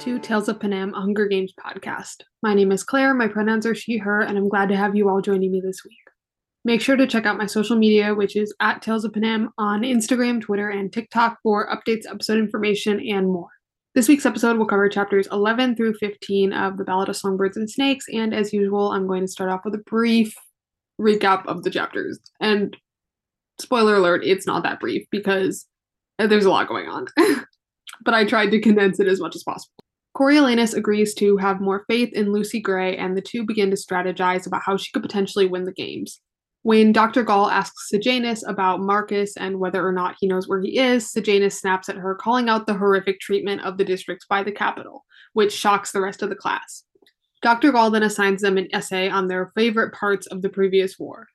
to Tales of Panem, a Hunger Games podcast. My name is Claire, my pronouns are she, her, and I'm glad to have you all joining me this week. Make sure to check out my social media, which is at Tales of Panem on Instagram, Twitter, and TikTok for updates, episode information, and more. This week's episode will cover chapters 11 through 15 of The Ballad of Songbirds and Snakes, and as usual, I'm going to start off with a brief recap of the chapters. And spoiler alert, it's not that brief because there's a lot going on. But I tried to condense it as much as possible. Coriolanus agrees to have more faith in Lucy Gray, and the two begin to strategize about how she could potentially win the games. When Dr. Gall asks Sejanus about Marcus and whether or not he knows where he is, Sejanus snaps at her, calling out the horrific treatment of the districts by the capital, which shocks the rest of the class. Dr. Gall then assigns them an essay on their favorite parts of the previous war.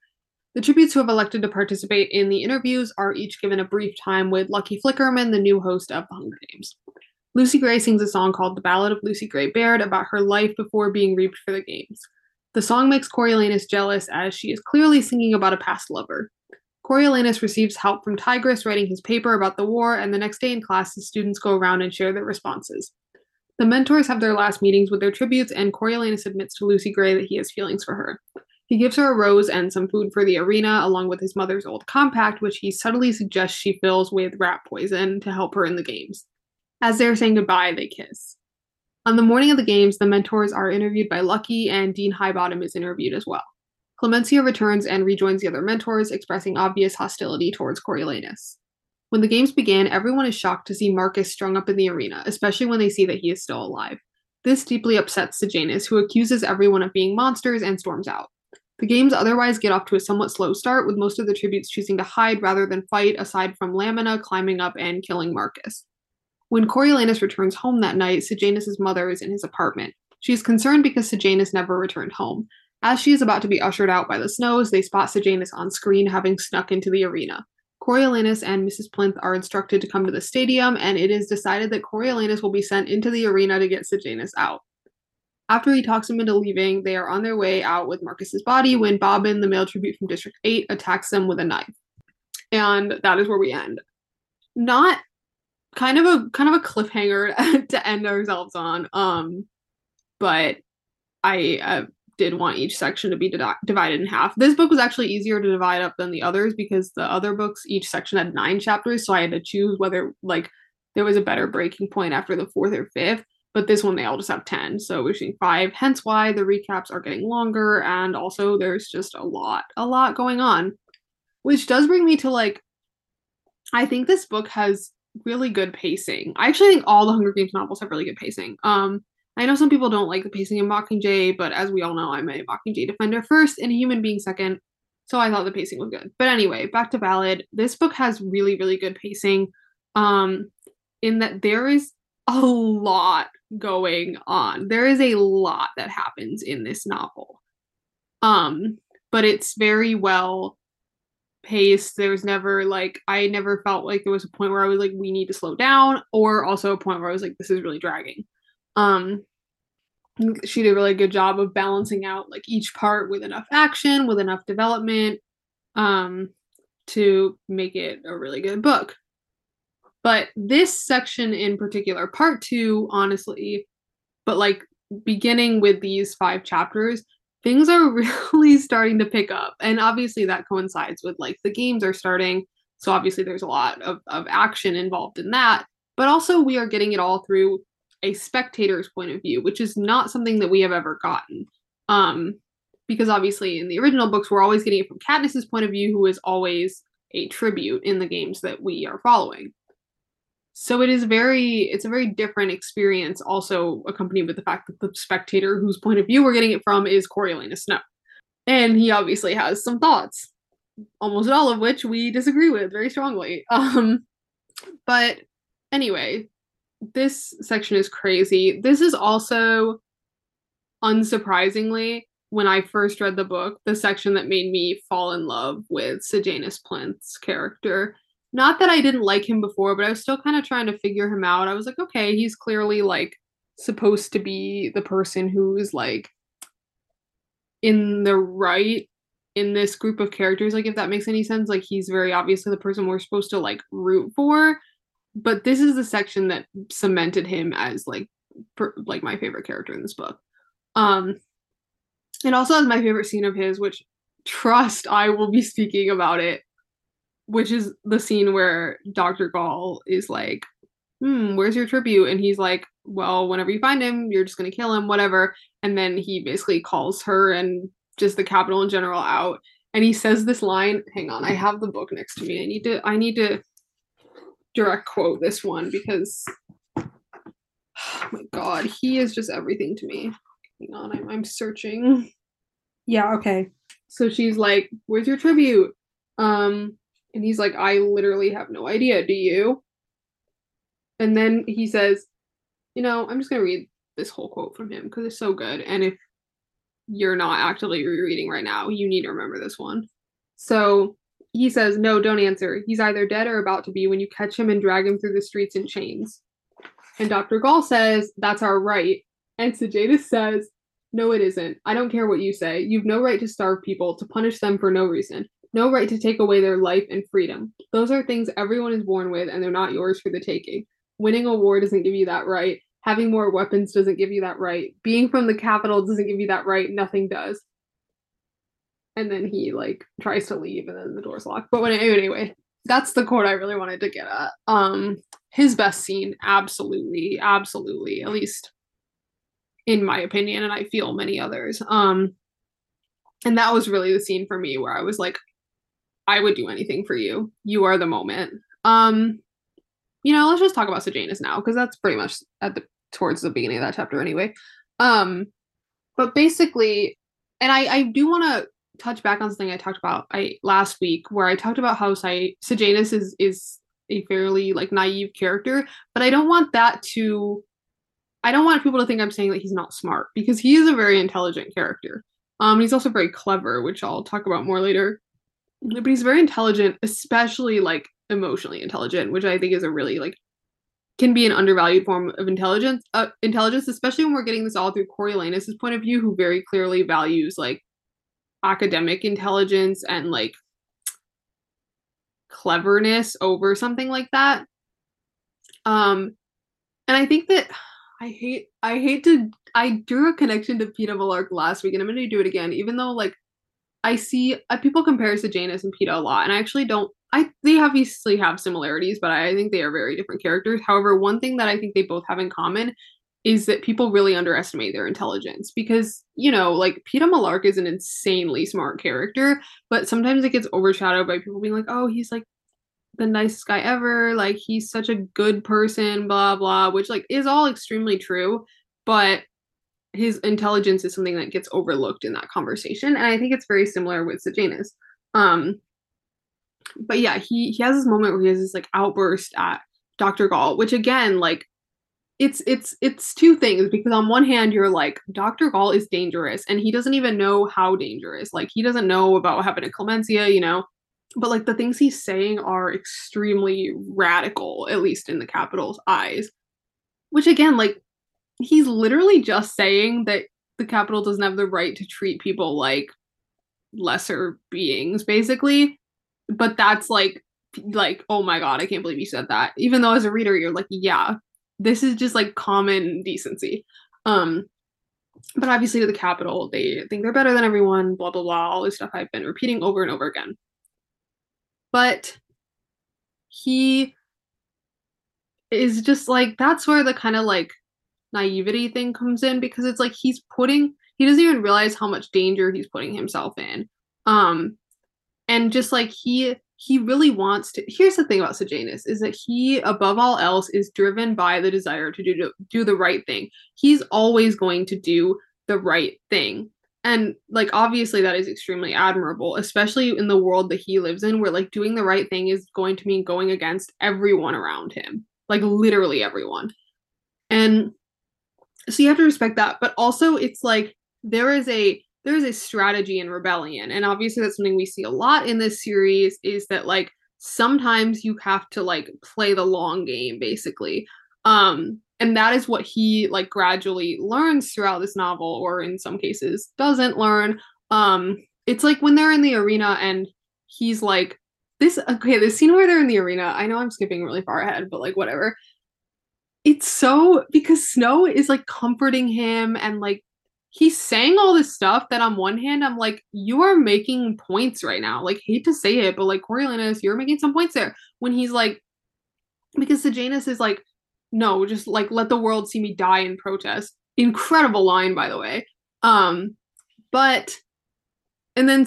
The tributes who have elected to participate in the interviews are each given a brief time with Lucky Flickerman, the new host of The Hunger Games. Lucy Gray sings a song called The Ballad of Lucy Gray Baird about her life before being reaped for the games. The song makes Coriolanus jealous as she is clearly singing about a past lover. Coriolanus receives help from Tigris writing his paper about the war, and the next day in class, the students go around and share their responses. The mentors have their last meetings with their tributes, and Coriolanus admits to Lucy Gray that he has feelings for her. He gives her a rose and some food for the arena, along with his mother's old compact, which he subtly suggests she fills with rat poison to help her in the games. As they're saying goodbye, they kiss. On the morning of the games, the mentors are interviewed by Lucky, and Dean Highbottom is interviewed as well. Clemensia returns and rejoins the other mentors, expressing obvious hostility towards Coriolanus. When the games begin, everyone is shocked to see Marcus strung up in the arena, especially when they see that he is still alive. This deeply upsets Sejanus, who accuses everyone of being monsters and storms out. The games otherwise get off to a somewhat slow start, with most of the tributes choosing to hide rather than fight, aside from Lamina climbing up and killing Marcus. When Coriolanus returns home that night, Sejanus' mother is in his apartment. She is concerned because Sejanus never returned home. As she is about to be ushered out by the Snows, they spot Sejanus on screen, having snuck into the arena. Coriolanus and Mrs. Plinth are instructed to come to the stadium, and it is decided that Coriolanus will be sent into the arena to get Sejanus out. After he talks him into leaving, they are on their way out with Marcus's body when Bobbin, the male tribute from District 8, attacks them with a knife. And that is where we end. Not kind of a cliffhanger to end ourselves on. But I did want each section to be divided in half. This book was actually easier to divide up than the others because the other books, each section had 9 chapters, so I had to choose whether there was a better breaking point after the 4th or 5th. But this one, they all just have 10, so we're seeing 5, hence why the recaps are getting longer, and also there's just a lot going on. Which does bring me to, I think this book has really good pacing. I actually think all the Hunger Games novels have really good pacing. I know some people don't like the pacing in Mockingjay, but as we all know, I'm a Mockingjay defender first and a human being second, so I thought the pacing was good. But anyway, back to Ballad. This book has really, really good pacing, in that there is a lot going on. There is a lot that happens in this novel. But it's very well paced. There's never I never felt like there was a point where I was we need to slow down, or also a point where I was this is really dragging. She did a really good job of balancing out each part with enough action, with enough development, to make it a really good book. But this section in particular, part 2, honestly, but beginning with these 5 chapters, things are really starting to pick up. And obviously that coincides with the games are starting. So obviously there's a lot of action involved in that. But also we are getting it all through a spectator's point of view, which is not something that we have ever gotten. Because obviously in the original books, we're always getting it from Katniss's point of view, who is always a tribute in the games that we are following. So it's a very different experience, also accompanied with the fact that the spectator whose point of view we're getting it from is Coriolanus Snow. And he obviously has some thoughts, almost all of which we disagree with very strongly. But anyway, this section is crazy. This is also, unsurprisingly, when I first read the book, the section that made me fall in love with Sejanus Plinth's character. Not that I didn't like him before, but I was still kind of trying to figure him out. I was like, okay, he's clearly supposed to be the person who is in the right in this group of characters. If that makes any sense, he's very obviously the person we're supposed to root for. But this is the section that cemented him as like my favorite character in this book. It also has my favorite scene of his, which trust I will be speaking about it, which is the scene where Dr. Gall is like, where's your tribute? And he's like, well, whenever you find him, you're just going to kill him, whatever. And then he basically calls her and just the capital in general out. And he says this line, hang on, I have the book next to me. I need to direct quote this one because, oh my God, he is just everything to me. Hang on, I'm searching. Yeah, okay. So she's like, where's your tribute? And he's like, I literally have no idea, do you? And then he says, you know, I'm just going to read this whole quote from him because it's so good. And if you're not actively rereading right now, you need to remember this one. So he says, no, don't answer. He's either dead or about to be when you catch him and drag him through the streets in chains. And Dr. Gall says, that's our right. And Sejanus says, no, it isn't. I don't care what you say. You've no right to starve people, to punish them for no reason. No right to take away their life and freedom. Those are things everyone is born with, and they're not yours for the taking. Winning a war doesn't give you that right. Having more weapons doesn't give you that right. Being from the capital doesn't give you that right. Nothing does. And then he, like, tries to leave, and then the door's locked. But anyway, that's the quote I really wanted to get at. His best scene, absolutely, absolutely, at least in my opinion, and I feel many others. And that was really the scene for me where I was like, I would do anything for you. You are the moment. You know, let's just talk about Sejanus now, because that's pretty much towards the beginning of that chapter anyway. But basically, and I do want to touch back on something I talked about last week, where I talked about how Sejanus is a fairly, like, naive character, but I don't want people to think I'm saying that he's not smart, because he is a very intelligent character. He's also very clever, which I'll talk about more later. But he's very intelligent, especially, like, emotionally intelligent, which I think is a really, like, can be an undervalued form of intelligence, especially when we're getting this all through Coriolanus' point of view, who very clearly values, like, academic intelligence and, like, cleverness over something like that. And I think that I drew a connection to Peeta Mellark last week, and I'm going to do it again, even though, like, I see people compare Sejanus and Peeta a lot, and I actually don't. They obviously have similarities, but I think they are very different characters. However, one thing that I think they both have in common is that people really underestimate their intelligence, because, you know, like, Peeta Mellark is an insanely smart character, but sometimes it gets overshadowed by people being like, oh, he's, like, the nicest guy ever, like, he's such a good person, blah, blah, which, like, is all extremely true, but his intelligence is something that gets overlooked in that conversation. And I think it's very similar with Sejanus. But yeah, he has this moment where he has this, like, outburst at Dr. Gall, which, again, like, it's two things, because on one hand, you're like, Dr. Gall is dangerous, and he doesn't even know how dangerous. Like, he doesn't know about what happened to Clemensia, you know, but, like, the things he's saying are extremely radical, at least in the capital's eyes, which, again, like, he's literally just saying that the capital doesn't have the right to treat people like lesser beings, basically. But that's like, oh my God, I can't believe you said that. Even though as a reader, you're like, yeah, this is just, like, common decency. But obviously to the capital, they think they're better than everyone, blah, blah, blah, all this stuff I've been repeating over and over again. But he is just, like, that's where the kind of, like, naivety thing comes in, because it's like he doesn't even realize how much danger he's putting himself in, and just, like, he really wants to. Here's the thing about Sejanus, is that he, above all else, is driven by the desire to do the right thing. He's always going to do the right thing, and, like, obviously that is extremely admirable, especially in the world that he lives in, where, like, doing the right thing is going to mean going against everyone around him, like, literally everyone. And so you have to respect that, but also it's like there is a strategy in rebellion, and obviously that's something we see a lot in this series, is that, like, sometimes you have to, like, play the long game, basically, and that is what he, like, gradually learns throughout this novel, or in some cases doesn't learn. It's like when they're in the arena and he's like this scene where they're in the arena. I know I'm skipping really far ahead, but, like, whatever. It's so, because Snow is like comforting him and like he's saying all this stuff that on one hand I'm like, you are making points right now. Like, hate to say it, but like, Coriolanus, you're making some points there. When he's like, because Sejanus is like, no, just like let the world see me die in protest. Incredible line, by the way. But and then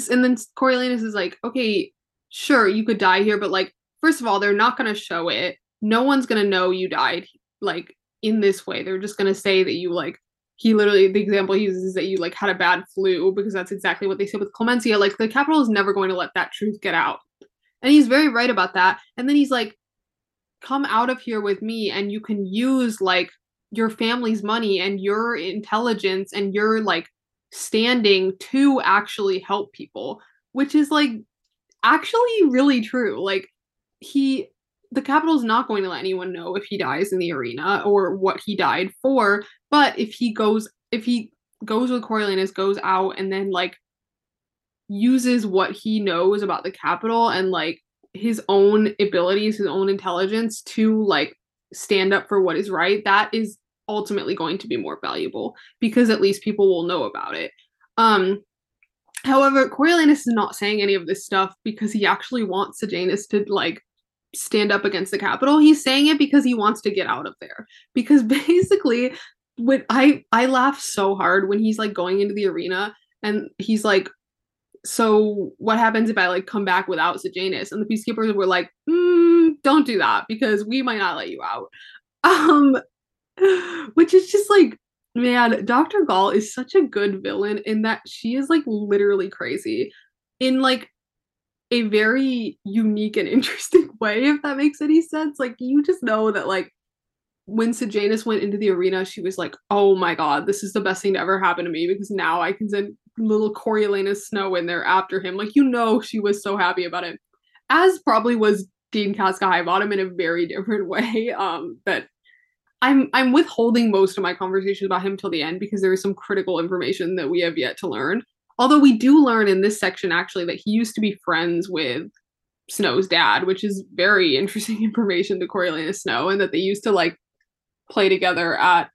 Coriolanus is like, okay, sure, you could die here, but like, first of all, they're not gonna show it. No one's gonna know you died like in this way. They're just gonna say that you like, he literally, the example he uses is that you like had a bad flu, because that's exactly what they said with Clemensia. Like, the Capitol is never going to let that truth get out. And he's very right about that. And then he's like, come out of here with me and you can use like your family's money and your intelligence and your like standing to actually help people, which is like actually really true. Like, the Capitol's not going to let anyone know if he dies in the arena or what he died for, but if he goes with Coriolanus, goes out and then like uses what he knows about the Capitol and like his own abilities, his own intelligence to like stand up for what is right, that is ultimately going to be more valuable because at least people will know about it. However, Coriolanus is not saying any of this stuff because he actually wants Sejanus to like stand up against the Capitol. He's saying it because he wants to get out of there. Because basically, when I laugh so hard when he's like going into the arena and he's like, so what happens if I like come back without Sejanus? And the peacekeepers were like, don't do that because we might not let you out. Which is just like, man, Dr. Gall is such a good villain in that she is like literally crazy in like a very unique and interesting way, if that makes any sense. Like, you just know that like when Sejanus went into the arena, she was like, oh my god, this is the best thing to ever happen to me because now I can send little Coriolanus Snow in there after him. Like, you know, she was so happy about it, as probably was Dean Casca Highbottom in a very different way. But I'm withholding most of my conversations about him till the end because there is some critical information that we have yet to learn. Although we do learn in this section, actually, that he used to be friends with Snow's dad, which is very interesting information to Coriolanus Snow, and that they used to, like, play together at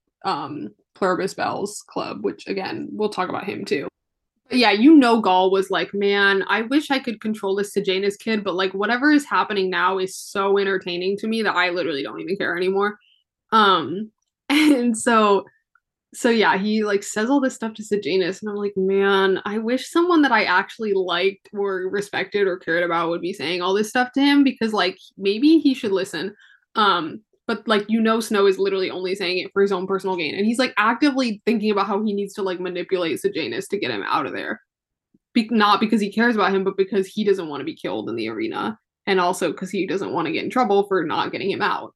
Pluribus Bell's club, which, again, we'll talk about him, too. But yeah, you know Gall was like, man, I wish I could control this Sejanus kid, but, like, whatever is happening now is so entertaining to me that I literally don't even care anymore. And so... So yeah, he like says all this stuff to Sejanus and I'm like, man, I wish someone that I actually liked or respected or cared about would be saying all this stuff to him because like maybe he should listen. But like, you know, Snow is literally only saying it for his own personal gain. And he's like actively thinking about how he needs to like manipulate Sejanus to get him out of there. Not because he cares about him, but because he doesn't want to be killed in the arena. And also because he doesn't want to get in trouble for not getting him out.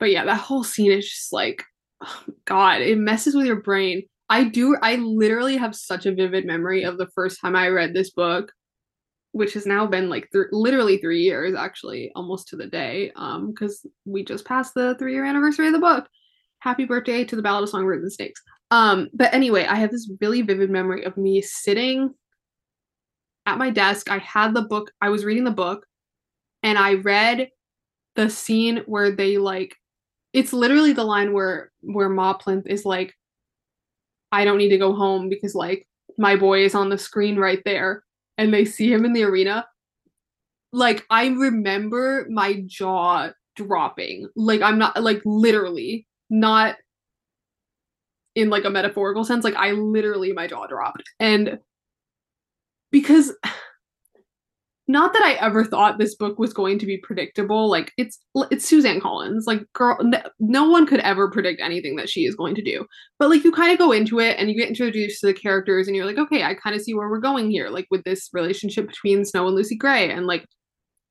But yeah, that whole scene is just like, oh god, it messes with your brain. I literally have such a vivid memory of the first time I read this book, which has now been like literally 3 years, actually, almost to the day, because we just passed the 3-year anniversary of the book. Happy birthday to The Ballad of Songbirds and Snakes. But anyway, I have this really vivid memory of me sitting at my desk. I had the book, I was reading the book, and I read the scene where they like, it's literally the line where Ma Plinth is like, I don't need to go home because like my boy is on the screen right there, and they see him in the arena. Like, I remember my jaw dropping. Like, I'm not like literally not in like a metaphorical sense. Like, I literally, my jaw dropped. And because not that I ever thought this book was going to be predictable. Like, it's Suzanne Collins. Like, girl, no one could ever predict anything that she is going to do. But, like, you kind of go into it and you get introduced to the characters and you're like, okay, I kind of see where we're going here. Like, with this relationship between Snow and Lucy Gray and, like,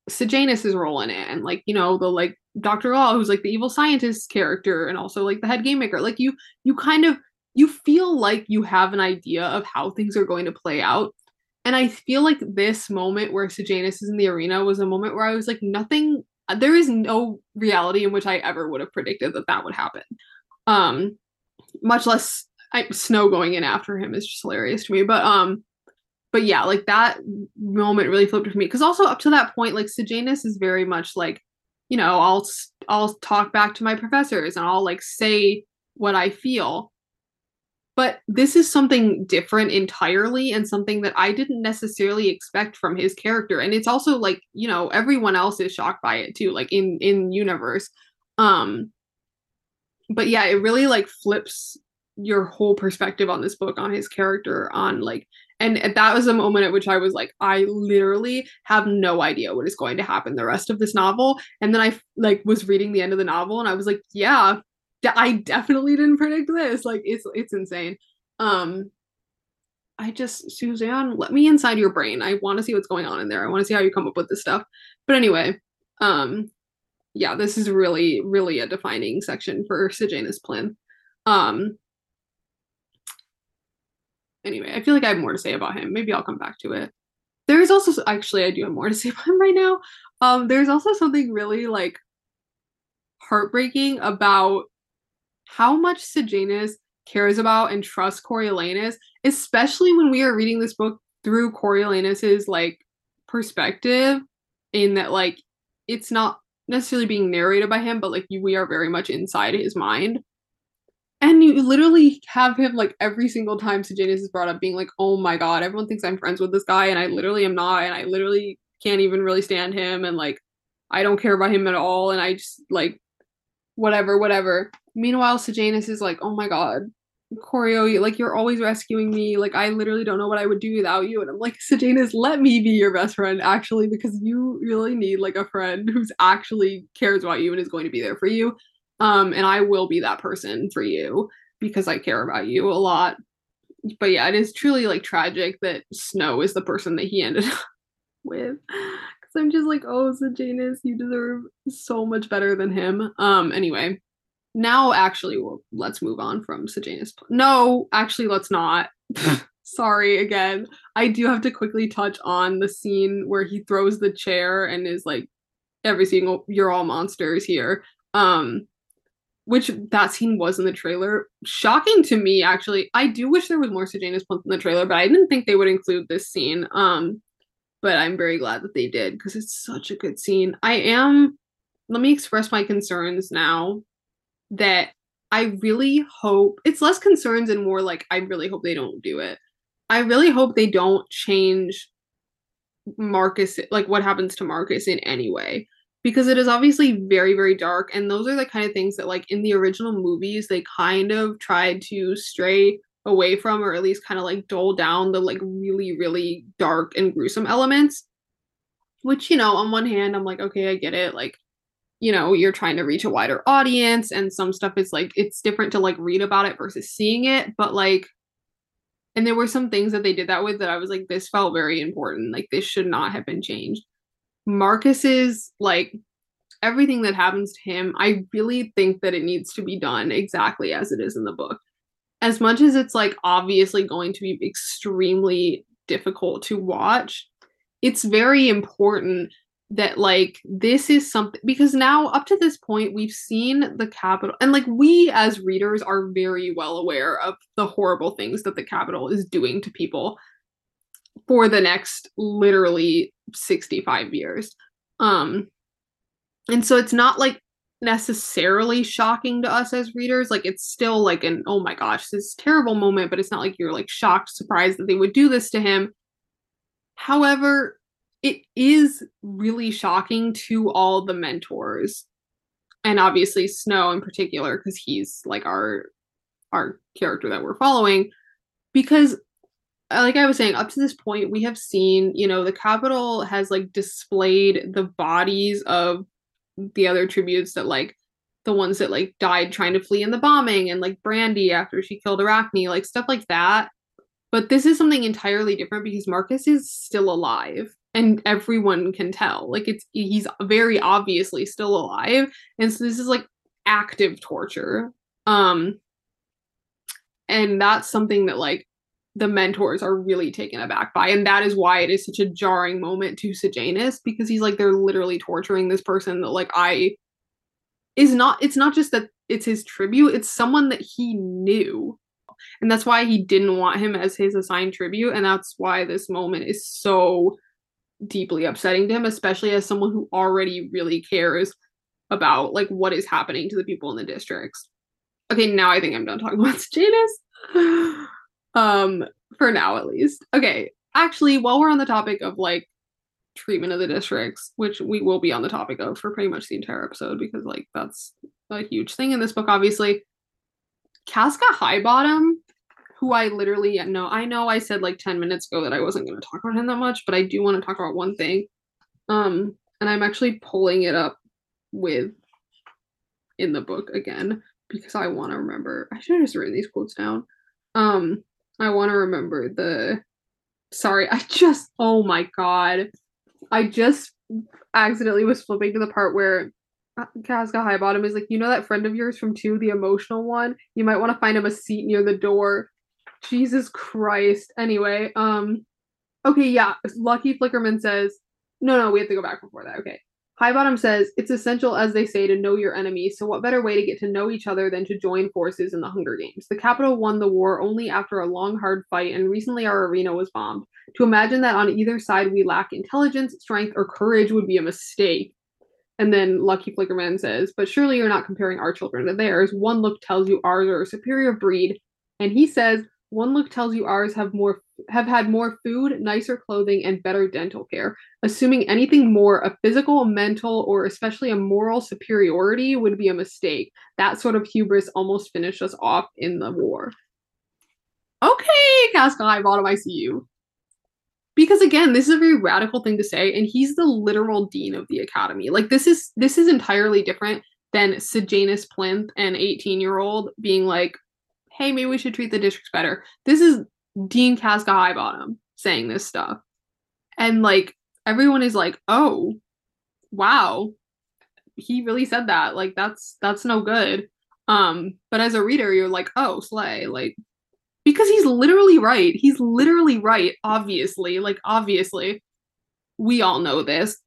Sejanus' role in it. And, like, you know, the, like, Dr. Gall, who's, like, the evil scientist character and also, like, the head game maker. Like, you kind of, you feel like you have an idea of how things are going to play out. And I feel like this moment where Sejanus is in the arena was a moment where I was like, nothing, there is no reality in which I ever would have predicted that would happen. Much less Snow going in after him is just hilarious to me. But yeah, like that moment really flipped with me. Because also up to that point, like Sejanus is very much like, you know, I'll talk back to my professors and I'll like say what I feel. But this is something different entirely and something that I didn't necessarily expect from his character. And it's also like, you know, everyone else is shocked by it too, like in universe. But yeah, it really like flips your whole perspective on this book, on his character, on like, and that was a moment at which I was like, I literally have no idea what is going to happen the rest of this novel. And then I like was reading the end of the novel and I was like, yeah, I definitely didn't predict this. Like it's insane. I just, Suzanne, let me inside your brain. I want to see what's going on in there. I want to see how you come up with this stuff. But anyway, yeah, this is really, really a defining section for Sejanus Plinth. Anyway, I feel like I have more to say about him. Maybe I'll come back to it. There is also, actually, I do have more to say about him right now. There's also something really, like, heartbreaking about how much Sejanus cares about and trusts Coriolanus, especially when we are reading this book through Coriolanus's, like, perspective, in that, like, it's not necessarily being narrated by him, but, like, we are very much inside his mind. And you literally have him, like, every single time Sejanus is brought up being like, oh my god, everyone thinks I'm friends with this guy, and I literally am not, and I literally can't even really stand him, and, like, I don't care about him at all, and I just, like, whatever. Meanwhile, Sejanus is like, oh my god, Corio, like, you're always rescuing me, like, I literally don't know what I would do without you. And I'm like, Sejanus, let me be your best friend, actually, because you really need, like, a friend who's actually cares about you and is going to be there for you. And I will be that person for you because I care about you a lot. But yeah, it is truly, like, tragic that Snow is the person that he ended up with. Because I'm just like, oh, Sejanus, you deserve so much better than him. Anyway, now actually, let's move on from Sejanus. No, actually, let's not. Sorry, again. I do have to quickly touch on the scene where he throws the chair and is like, every single, you're all monsters here. Which that scene was in the trailer. Shocking to me, actually. I do wish there was more Sejanus Plinth in the trailer, but I didn't think they would include this scene. But I'm very glad that they did, because it's such a good scene. Let me express my concerns now that I really hope, it's less concerns and more like, I really hope they don't do it. I really hope they don't change Marcus, like what happens to Marcus in any way. Because it is obviously very, very dark. And those are the kind of things that, like, in the original movies, they kind of tried to stray away from, or at least kind of, like, dull down the, like, really, really dark and gruesome elements. Which, you know, on one hand, I'm like, okay, I get it. Like, you know, you're trying to reach a wider audience. And some stuff is, like, it's different to, like, read about it versus seeing it. But, like, and there were some things that they did that with that I was like, this felt very important. Like, this should not have been changed. Marcus's, like, everything that happens to him, I really think that it needs to be done exactly as it is in the book. As much as it's, like, obviously going to be extremely difficult to watch, it's very important that, like, this is something, because now up to this point we've seen the Capitol, and, like, we as readers are very well aware of the horrible things that the Capitol is doing to people for the next literally 65 years. And so it's not, like, necessarily shocking to us as readers. Like, it's still like an, oh my gosh, this is a terrible moment, but it's not like you're, like, shocked, surprised that they would do this to him. However, it is really shocking to all the mentors, and obviously Snow in particular, because he's, like, our character that we're following, because, like I was saying, up to this point, we have seen, you know, the Capitol has, like, displayed the bodies of the other tributes that, like, the ones that, like, died trying to flee in the bombing, and, like, Brandy after she killed Arachne, like, stuff like that. But this is something entirely different because Marcus is still alive, and everyone can tell. Like, he's very obviously still alive, and so this is, like, active torture. And that's something that, like, the mentors are really taken aback by. And that is why it is such a jarring moment to Sejanus, because he's like, they're literally torturing this person that, like, it's not just that it's his tribute, it's someone that he knew. And that's why he didn't want him as his assigned tribute. And that's why this moment is so deeply upsetting to him, especially as someone who already really cares about like what is happening to the people in the districts. Okay, now I think I'm done talking about Sejanus. For now at least. Okay, actually, while we're on the topic of like treatment of the districts, which we will be on the topic of for pretty much the entire episode because like that's a huge thing in this book, obviously. Casca Highbottom, who I literally know I said like 10 minutes ago that I wasn't going to talk about him that much, but I do want to talk about one thing. And I'm actually pulling it up with in the book again because I want to remember. I should have just written these quotes down. I want to remember the. Sorry, I just. Oh my god, I just accidentally was flipping to the part where Casca Highbottom is like, you know that friend of yours from 2, the emotional one? You might want to find him a seat near the door. Jesus Christ. Anyway, okay, yeah, Lucky Flickerman says, no, we have to go back before that, okay. Highbottom says, it's essential, as they say, to know your enemy, so what better way to get to know each other than to join forces in the Hunger Games? The capital won the war only after a long, hard fight, and recently our arena was bombed. To imagine that on either side we lack intelligence, strength, or courage would be a mistake. And then Lucky Flickerman says, but surely you're not comparing our children to theirs. One look tells you ours are a superior breed. And he says, one look tells you ours have had more food, nicer clothing, and better dental care. Assuming anything more, a physical, mental, or especially a moral superiority would be a mistake. That sort of hubris almost finished us off in the war. Okay, Casca Highbottom, I see you. Because again, this is a very radical thing to say, and he's the literal dean of the academy. Like, this is entirely different than Sejanus Plinth, an 18-year-old, being like, hey, maybe we should treat the districts better. This is Dean Casca Highbottom saying this stuff. And, like, everyone is like, oh, wow, he really said that. Like, that's no good. But as a reader, you're like, oh, slay, like, because he's literally right. He's literally right, obviously. Like, obviously, we all know this.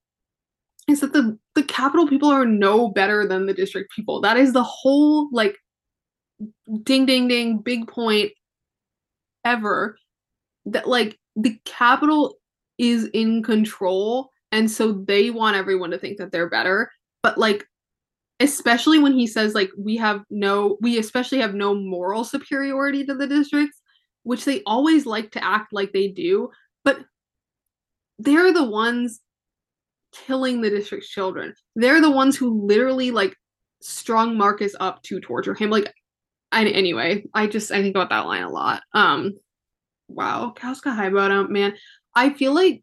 Is that the capital people are no better than the district people. That is the whole, like, ding, ding, ding, big point ever. That, like, the capital is in control, and so they want everyone to think that they're better. But, like, especially when he says, like, we especially have no moral superiority to the districts, which they always like to act like they do, but they're the ones killing the district's children. They're the ones who literally, like, strung Marcus up to torture him. Like, anyway, I think about that line a lot. Wow, Casca Highbottom, man. I feel like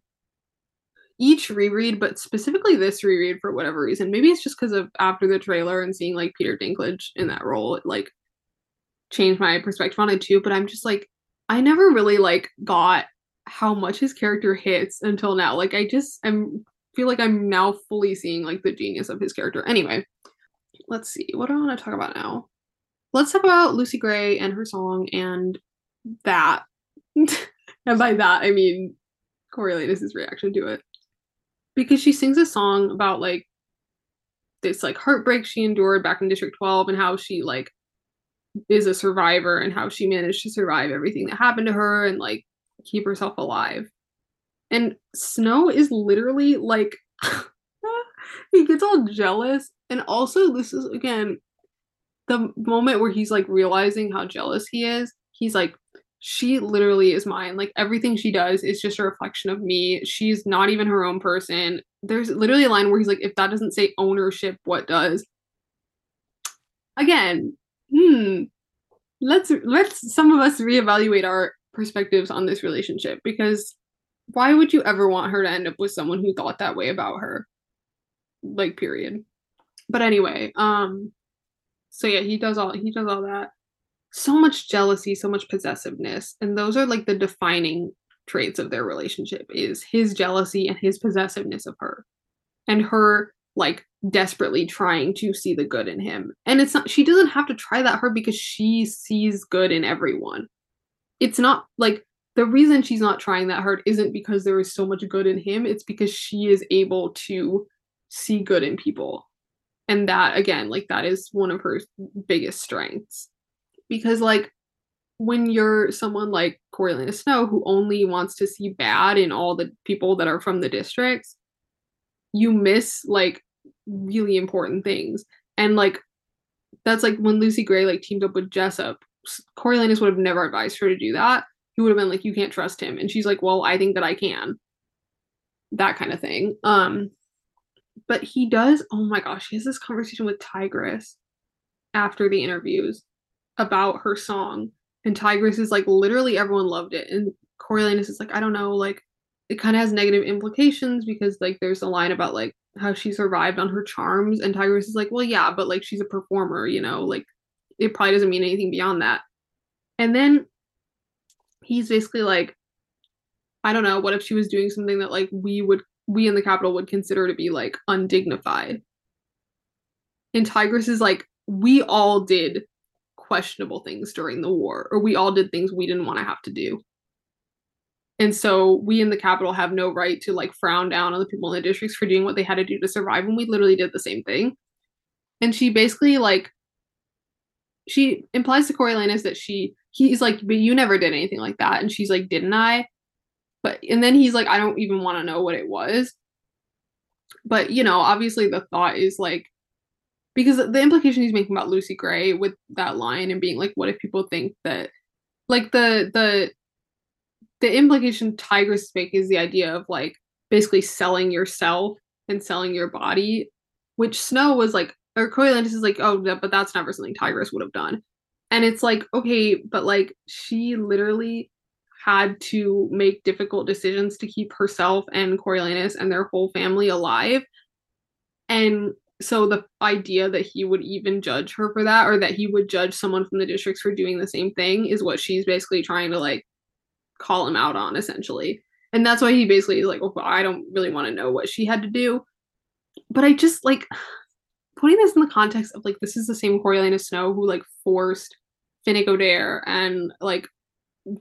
each reread, but specifically this reread for whatever reason, maybe it's just because of after the trailer and seeing like Peter Dinklage in that role, it like changed my perspective on it too. But I'm just like, I never really like got how much his character hits until now. Like I feel like I'm now fully seeing like the genius of his character. Anyway, let's see, what do I want to talk about now? Let's talk about Lucy Gray and her song and that. And by that, I mean Coriolanus' reaction to it. Because she sings a song about, like, this, like, heartbreak she endured back in District 12 and how she, like, is a survivor and how she managed to survive everything that happened to her and, like, keep herself alive. And Snow is literally, like, he gets all jealous. And also, this is, again, the moment where he's, like, realizing how jealous he is. He's, like, she literally is mine. Like, everything she does is just a reflection of me. She's not even her own person. There's literally a line where he's like, if that doesn't say ownership, what does? Again, let's some of us reevaluate our perspectives on this relationship, because why would you ever want her to end up with someone who thought that way about her? Like, period. But anyway, so yeah, he does all that. So much jealousy, so much possessiveness. And those are like the defining traits of their relationship, is his jealousy and his possessiveness of her and her like desperately trying to see the good in him. And it's not, she doesn't have to try that hard because she sees good in everyone. It's not like the reason she's not trying that hard isn't because there is so much good in him. It's because she is able to see good in people. And that, again, like that is one of her biggest strengths. Because, like, when you're someone like Coriolanus Snow, who only wants to see bad in all the people that are from the districts, you miss, like, really important things. And like, that's like when Lucy Gray like teamed up with Jessup, Coriolanus would have never advised her to do that. He would have been like, you can't trust him. And she's like, well, I think that I can. That kind of thing. But he does, oh my gosh, he has this conversation with Tigris after the interviews about her song. And Tigris is like, literally everyone loved it. And Coriolanus is like, I don't know, like, it kind of has negative implications because like there's a line about like how she survived on her charms, and Tigris is like, well, yeah, but like she's a performer, you know, like it probably doesn't mean anything beyond that. And then he's basically like, I don't know, what if she was doing something that like we in the Capitol would consider to be like undignified? And Tigris is like, we all did questionable things during the war, or we all did things we didn't want to have to do. And so we in the Capitol have no right to like frown down on the people in the districts for doing what they had to do to survive. And we literally did the same thing. And she basically like, she implies to Coriolanus that he's like, but you never did anything like that. And she's like, didn't I? But, and then he's like, I don't even want to know what it was. But, you know, obviously the thought is like, because the implication he's making about Lucy Gray with that line and being like, what if people think that like the implication Tigris make is the idea of like basically selling yourself and selling your body, which Snow was like, or Coriolanus is like, oh, but that's never something Tigris would have done. And it's like, okay, but like she literally had to make difficult decisions to keep herself and Coriolanus and their whole family alive. And so the idea that he would even judge her for that, or that he would judge someone from the districts for doing the same thing, is what she's basically trying to like call him out on, essentially. And that's why he basically is like, well, I don't really want to know what she had to do. But I just like putting this in the context of like, this is the same Coriolanus Snow who like forced Finnick Odair and like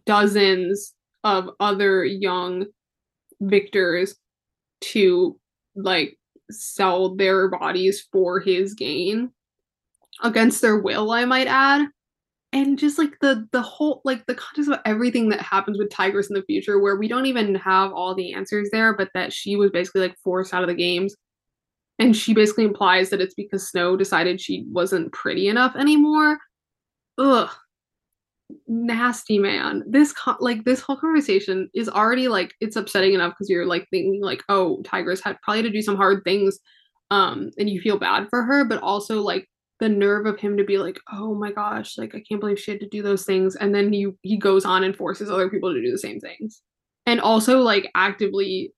dozens of other young victors to like sell their bodies for his gain against their will, I might add. And just like the whole, like the context of everything that happens with Tigris in the future, where we don't even have all the answers there, but that she was basically like forced out of the games. And she basically implies that it's because Snow decided she wasn't pretty enough anymore. Ugh. Nasty, man. This whole conversation is already like, it's upsetting enough because you're like thinking like, oh, Tigris had probably to do some hard things. And you feel bad for her, but also like, the nerve of him to be like, oh my gosh, like I can't believe she had to do those things. And then he goes on and forces other people to do the same things. And also like actively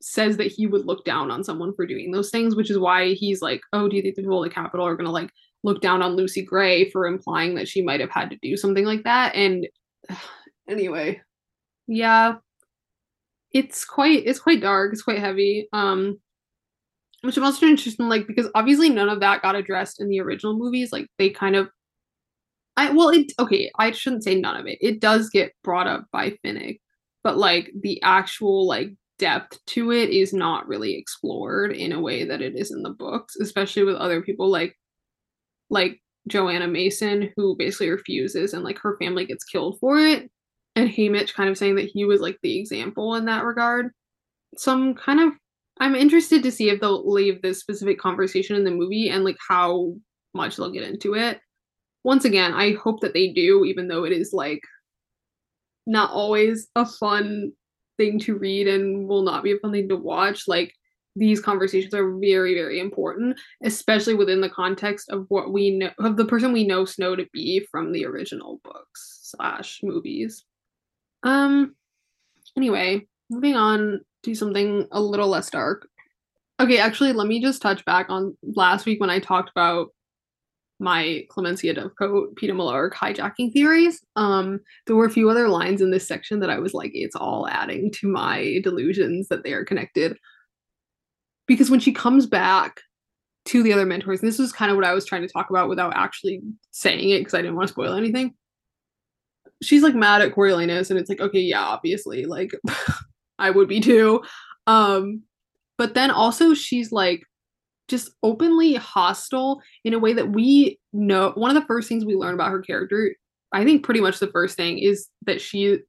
says that he would look down on someone for doing those things, which is why he's like, oh, do you think the people in the Capitol are going to like look down on Lucy Gray for implying that she might have had to do something like that? And anyway, yeah, it's quite dark. It's quite heavy. Which I'm also interested in, like, because obviously none of that got addressed in the original movies. Like, they kind of... I shouldn't say none of it. It does get brought up by Finnick. But, like, the actual, like, depth to it is not really explored in a way that it is in the books. Especially with other people like Joanna Mason, who basically refuses. And, like, her family gets killed for it. And Haymitch kind of saying that he was, like, the example in that regard. So I'm interested to see if they'll leave this specific conversation in the movie and like how much they'll get into it. Once again, I hope that they do, even though it is like not always a fun thing to read and will not be a fun thing to watch. Like, these conversations are very, very important, especially within the context of what we know of the person we know Snow to be from the original books / movies. Anyway, moving on. Do something a little less dark. Okay, actually, let me just touch back on last week when I talked about my Clemensia Dovecote, Peeta Mellark hijacking theories. There were a few other lines in this section that I was like, it's all adding to my delusions that they are connected. Because when she comes back to the other mentors, and this was kind of what I was trying to talk about without actually saying it because I didn't want to spoil anything. She's like mad at Coriolanus, and it's like, okay, yeah, obviously, like... I would be too. But then also she's like just openly hostile in a way that we know. One of the first things we learn about her character, I think pretty much the first thing, is that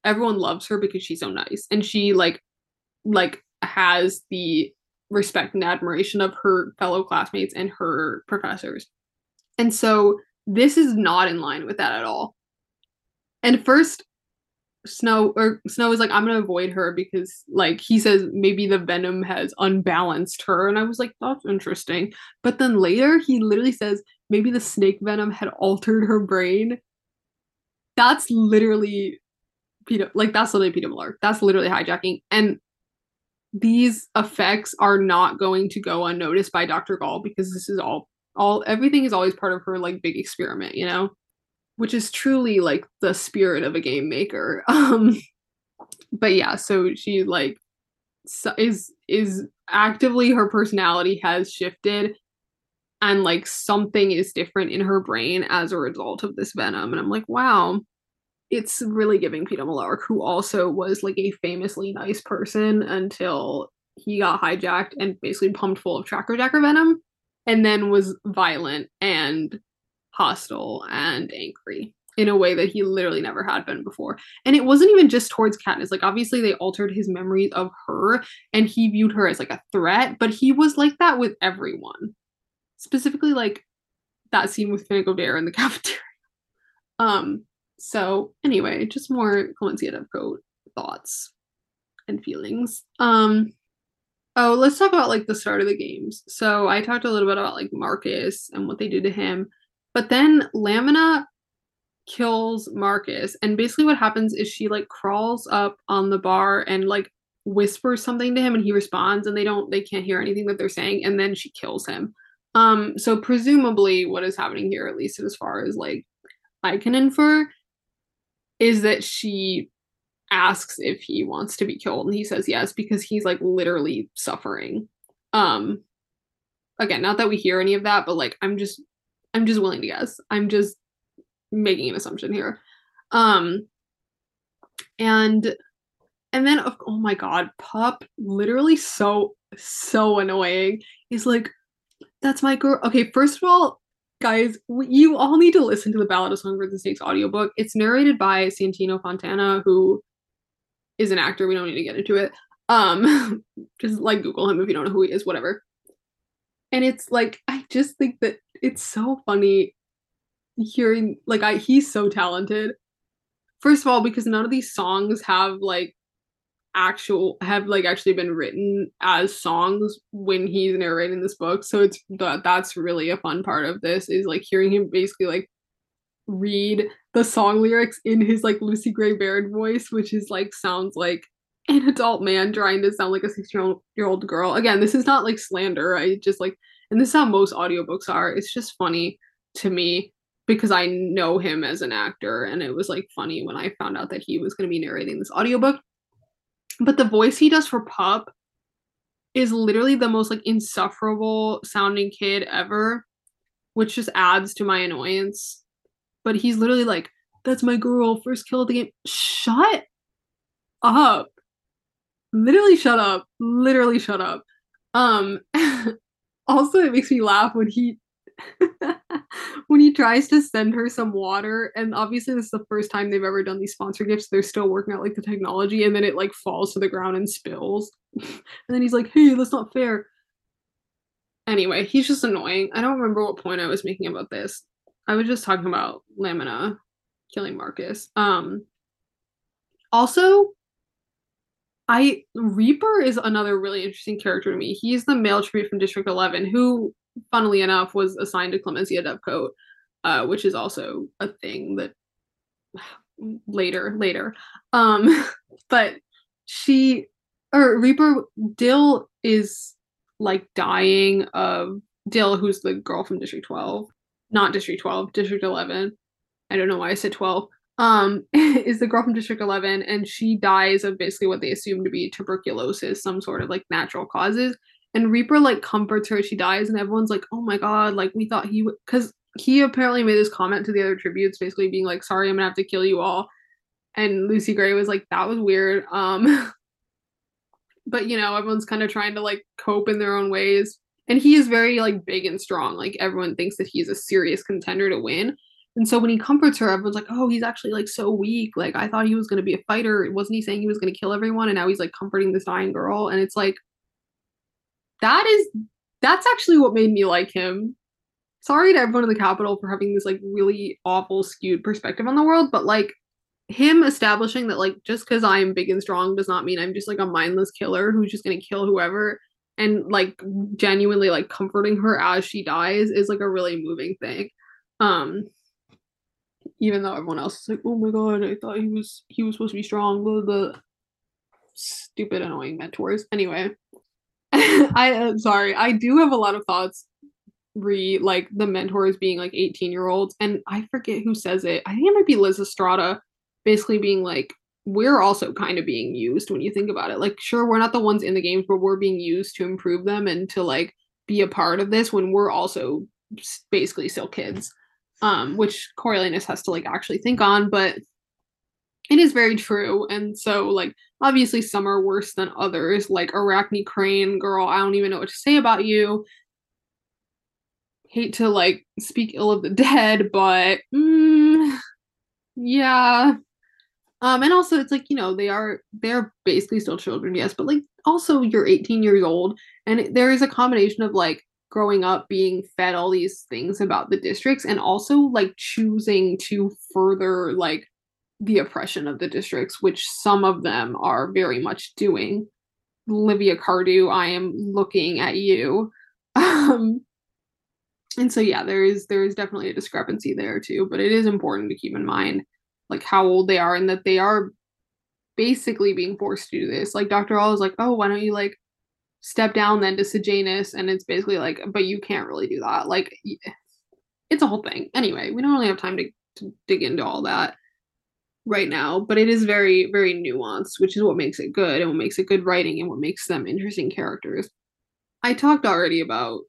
everyone loves her because she's so nice. And she like has the respect and admiration of her fellow classmates and her professors. And so this is not in line with that at all. And first, Snow is like, I'm gonna avoid her because, like, he says maybe the venom has unbalanced her, and I was like, that's interesting. But then later he literally says maybe the snake venom had altered her brain. That's literally Peeta Mellark. That's literally hijacking. And these effects are not going to go unnoticed by Dr. Gall, because this is everything is always part of her, like, big experiment, you know? Which is truly, like, the spirit of a game maker. But yeah, so she, like, is actively, her personality has shifted, and, like, something is different in her brain as a result of this venom. And I'm like, wow, it's really giving Peeta Mellark, who also was, like, a famously nice person until he got hijacked and basically pumped full of Tracker Jacker venom, and then was violent and hostile and angry in a way that he literally never had been before. And it wasn't even just towards Katniss. Like, obviously they altered his memories of her and he viewed her as, like, a threat, but he was like that with everyone. Specifically, like, that scene with Finnick Odair in the cafeteria. So anyway, just more Clemensia Dovecote thoughts and feelings. Let's talk about, like, the start of the games. So I talked a little bit about, like, Marcus and what they did to him. But then Lamina kills Marcus, and basically what happens is she, like, crawls up on the bar and, like, whispers something to him, and he responds, and they can't hear anything that they're saying, and then she kills him. So presumably what is happening here, at least as far as, like, I can infer, is that she asks if he wants to be killed, and he says yes, because he's, like, literally suffering. Again, not that we hear any of that, but, like, I'm just willing to guess. I'm just making an assumption here. And then, oh my God, Pup, literally so annoying. He's like, that's my girl. Okay, first of all, guys, you all need to listen to The Ballad of Songbirds and Snakes audiobook. It's narrated by Santino Fontana, who is an actor. We don't need to get into it. Just, like, Google him if you don't know who he is, whatever. And it's, like, I just think that it's so funny hearing, like, he's so talented. First of all, because none of these songs have, like, actually been written as songs when he's narrating this book. So it's that's really a fun part of this, is, like, hearing him basically, like, read the song lyrics in his, like, Lucy Gray Baird voice, which is, like, sounds like an adult man trying to sound like a 16-year-old girl. Again, this is not, like, slander. I just, like, and this is how most audiobooks are. It's just funny to me because I know him as an actor, and it was, like, funny when I found out that he was going to be narrating this audiobook. But the voice he does for Pup is literally the most, like, insufferable sounding kid ever, which just adds to my annoyance. But he's literally like, that's my girl, first kill of the game. Shut up. Literally shut up. Literally shut up. Also, it makes me laugh when he tries to send her some water, and obviously this is the first time they've ever done these sponsor gifts. They're still working out, like, the technology, and then it, like, falls to the ground and spills. And then he's like, hey, that's not fair. Anyway, he's just annoying. I don't remember what point I was making about this. I was just talking about Lamina killing Marcus. Also, Reaper is another really interesting character to me. He's the male tribute from District 11 who, funnily enough, was assigned to Clemensia Dovecote, which is also a thing that later. But Dill is, like, dying of Dill, who's the girl from District 12, not District 12, District 11. I don't know why I said 12. Is the girl from District 11, and she dies of basically what they assume to be tuberculosis, some sort of, like, natural causes. And Reaper, like, comforts her as she dies, and everyone's like, oh my God, like, we thought he would, because he apparently made this comment to the other tributes, basically being like, sorry, I'm gonna have to kill you all. And Lucy Gray was like, that was weird. But, you know, everyone's kind of trying to, like, cope in their own ways. And he is very, like, big and strong. Like, everyone thinks that he's a serious contender to win. And so when he comforts her, everyone's like, oh, he's actually, like, so weak. Like, I thought he was gonna be a fighter. Wasn't he saying he was gonna kill everyone? And now he's, like, comforting this dying girl. And it's like, That's actually what made me like him. Sorry to everyone in the Capitol for having this, like, really awful, skewed perspective on the world, but, like, him establishing that, like, just because I'm big and strong does not mean I'm just, like, a mindless killer who's just gonna kill whoever, and, like, genuinely, like, comforting her as she dies is, like, a really moving thing. Even though everyone else is like, oh my god, I thought he was supposed to be strong, blah, blah, blah. Stupid, annoying mentors. Anyway, I do have a lot of thoughts like the mentors being like 18-year-olds, and I forget who says it. I think it might be Liz Estrada, basically being like, we're also kind of being used when you think about it. Like, sure, we're not the ones in the games, but we're being used to improve them and to, like, be a part of this when we're also basically still kids, which Coriolanus has to, like, actually think on, but it is very true. And so, like, obviously some are worse than others. Like, Arachne Crane, girl, I don't even know what to say about you. Hate to, like, speak ill of the dead, but yeah. And also, it's like, you know, they're basically still children, yes, but, like, also you're 18 years old, and there is a combination of, like, growing up being fed all these things about the districts, and also, like, choosing to further, like, the oppression of the districts, which some of them are very much doing. Livia Cardew, I am looking at you. And so, yeah, there is definitely a discrepancy there too, but it is important to keep in mind, like, how old they are and that they are basically being forced to do this. Like, Dr. Gall is like, oh, why don't you, like, step down then to Sejanus? And it's basically like, but you can't really do that. Like, it's a whole thing. Anyway, we don't really have time to dig into all that right now, but it is very, very nuanced, which is what makes it good and what makes it good writing and what makes them interesting characters. I talked already about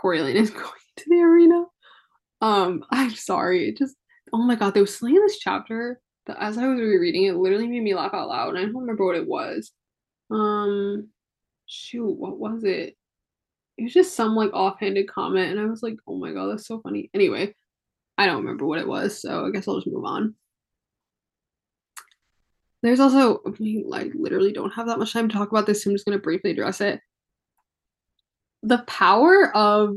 Coriolanus going to the arena. I'm sorry, it just, oh my god, there was something in this chapter that, as I was rereading it, literally made me laugh out loud, and I don't remember what it was. Shoot, what was it? It was just some, like, offhanded comment, and I was like, oh my god, that's so funny. Anyway, I don't remember what it was, so I guess I'll just move on. There's also, I mean, like, literally don't have that much time to talk about this, so I'm just going to briefly address it. The power of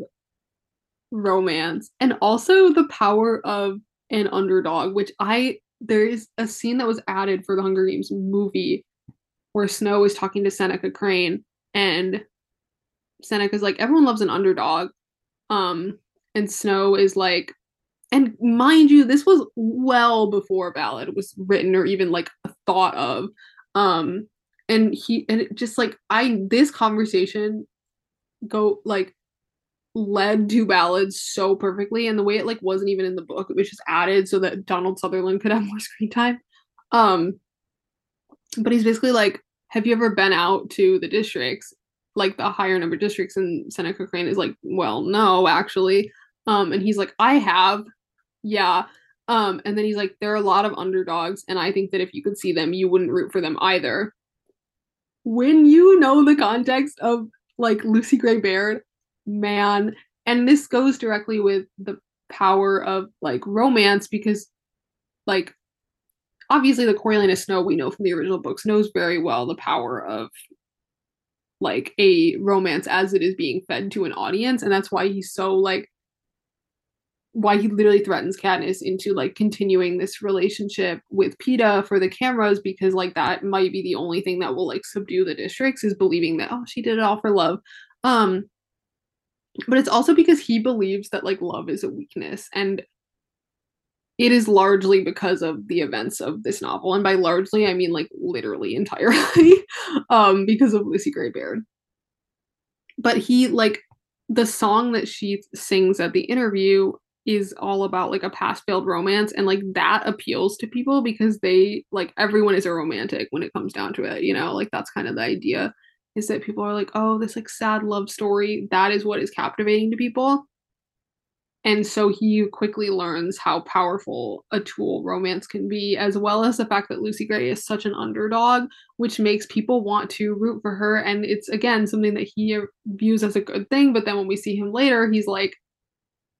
romance, and also the power of an underdog, which there is a scene that was added for the Hunger Games movie where Snow is talking to Seneca Crane, and Seneca's like, everyone loves an underdog. And Snow is like, and mind you, this was well before Ballad was written or even, like, thought of. And it just, like, this conversation led to Ballads so perfectly, and the way it, like, wasn't even in the book, it was just added so that Donald Sutherland could have more screen time. But he's basically like, have you ever been out to the districts, like, the higher number districts? And Seneca Crane is like, well, no, actually. And he's like, I have, yeah. And then he's like, there are a lot of underdogs, and I think that if you could see them, you wouldn't root for them either. When you know the context of, like, Lucy Gray Baird, man, and this goes directly with the power of, like, romance, because, like, obviously the Coriolanus Snow we know from the original books knows very well the power of, like, a romance as it is being fed to an audience, and that's why he's so, like, why he literally threatens Katniss into, like, continuing this relationship with Peeta for the cameras, because, like, that might be the only thing that will, like, subdue the districts, is believing that, oh, she did it all for love. But it's also because he believes that, like, love is a weakness, and it is largely because of the events of this novel, and by largely I mean, like, literally entirely because of Lucy Gray Baird. But he, like, the song that she sings at the interview is all about, like, a past failed romance, and, like, that appeals to people because they, like, everyone is a romantic when it comes down to it, you know, like, that's kind of the idea, is that people are like, oh, this, like, sad love story, that is what is captivating to people. And so he quickly learns how powerful a tool romance can be, as well as the fact that Lucy Gray is such an underdog, which makes people want to root for her. And it's, again, something that he views as a good thing, but then when we see him later, he's like,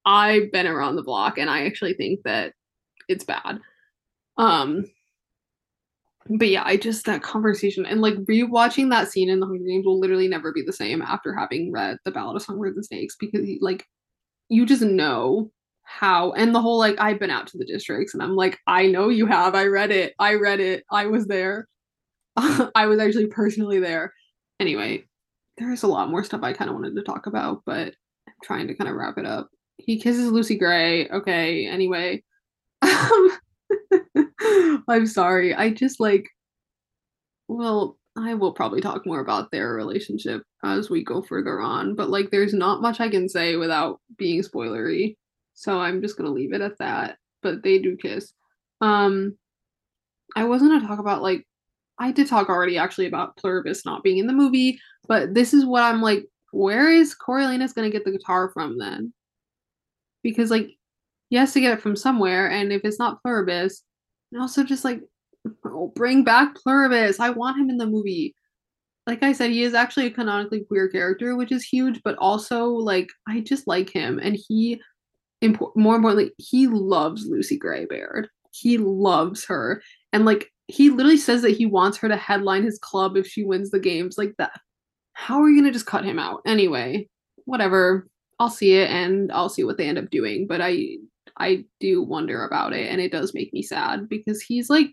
I've been around the block, and I actually think that it's bad. But yeah, I just, that conversation and like rewatching that scene in The Hunger Games will literally never be the same after having read The Ballad of Songbirds and Snakes, because like you just know how, and the whole like, I've been out to the districts, and I'm like, I know you have, I read it, I was there. I was actually personally there. Anyway, there's a lot more stuff I kind of wanted to talk about, but I'm trying to kind of wrap it up. He kisses Lucy Gray. Okay, anyway. I'm sorry. I just like, well, I will probably talk more about their relationship as we go further on, but like there's not much I can say without being spoilery. So I'm just going to leave it at that. But they do kiss. I wasn't going to talk about like, I did talk already actually about Pluribus not being in the movie, but this is what I'm like, where is Coriolanus going to get the guitar from then? Because like, he has to get it from somewhere, and if it's not Pluribus, and also just like, oh, bring back Pluribus. I want him in the movie. Like I said, he is actually a canonically queer character, which is huge, but also like, I just like him, and he, more importantly, he loves Lucy Gray Baird. He loves her, and like, he literally says that he wants her to headline his club if she wins the games. Like that. How are you going to just cut him out? Anyway, whatever. I'll see it, and I'll see what they end up doing. But I do wonder about it, and it does make me sad, because he's like,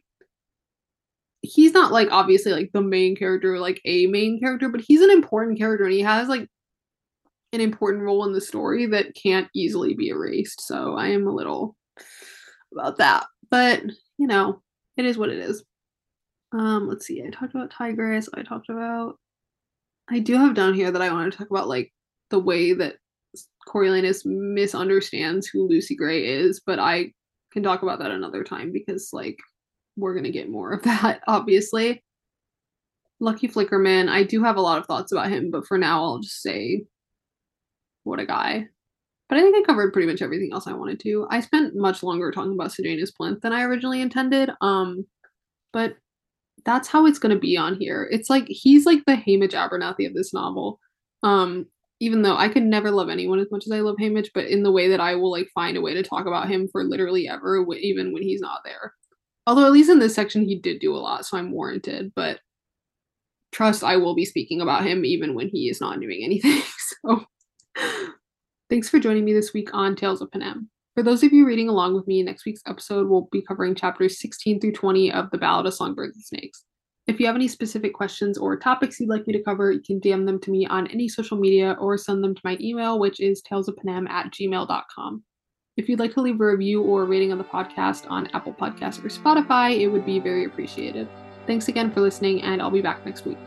he's not like obviously like the main character, like a main character, but he's an important character, and he has like an important role in the story that can't easily be erased. So I am a little about that, but you know, it is what it is. Let's see. I talked about Tigris. I do have down here that I want to talk about like the way that Coriolanus misunderstands who Lucy Gray is, but I can talk about that another time, because like we're gonna get more of that, obviously. Lucky Flickerman, I do have a lot of thoughts about him, but for now I'll just say, what a guy. But I think I covered pretty much everything else I wanted to. I spent much longer talking about Sejanus Plinth than I originally intended. But that's how it's gonna be on here. It's like, he's like the Haymitch Abernathy of this novel. Even though I could never love anyone as much as I love Haymitch, but in the way that I will like find a way to talk about him for literally ever, even when he's not there. Although at least in this section he did do a lot, so I'm warranted, but trust, I will be speaking about him even when he is not doing anything. So thanks for joining me this week on Tales of Panem. For those of you reading along with me, next week's episode will be covering chapters 16 through 20 of The Ballad of Songbirds and Snakes. If you have any specific questions or topics you'd like me to cover, you can DM them to me on any social media or send them to my email, which is talesofpanem@gmail.com. If you'd like to leave a review or rating on the podcast on Apple Podcasts or Spotify, it would be very appreciated. Thanks again for listening, and I'll be back next week.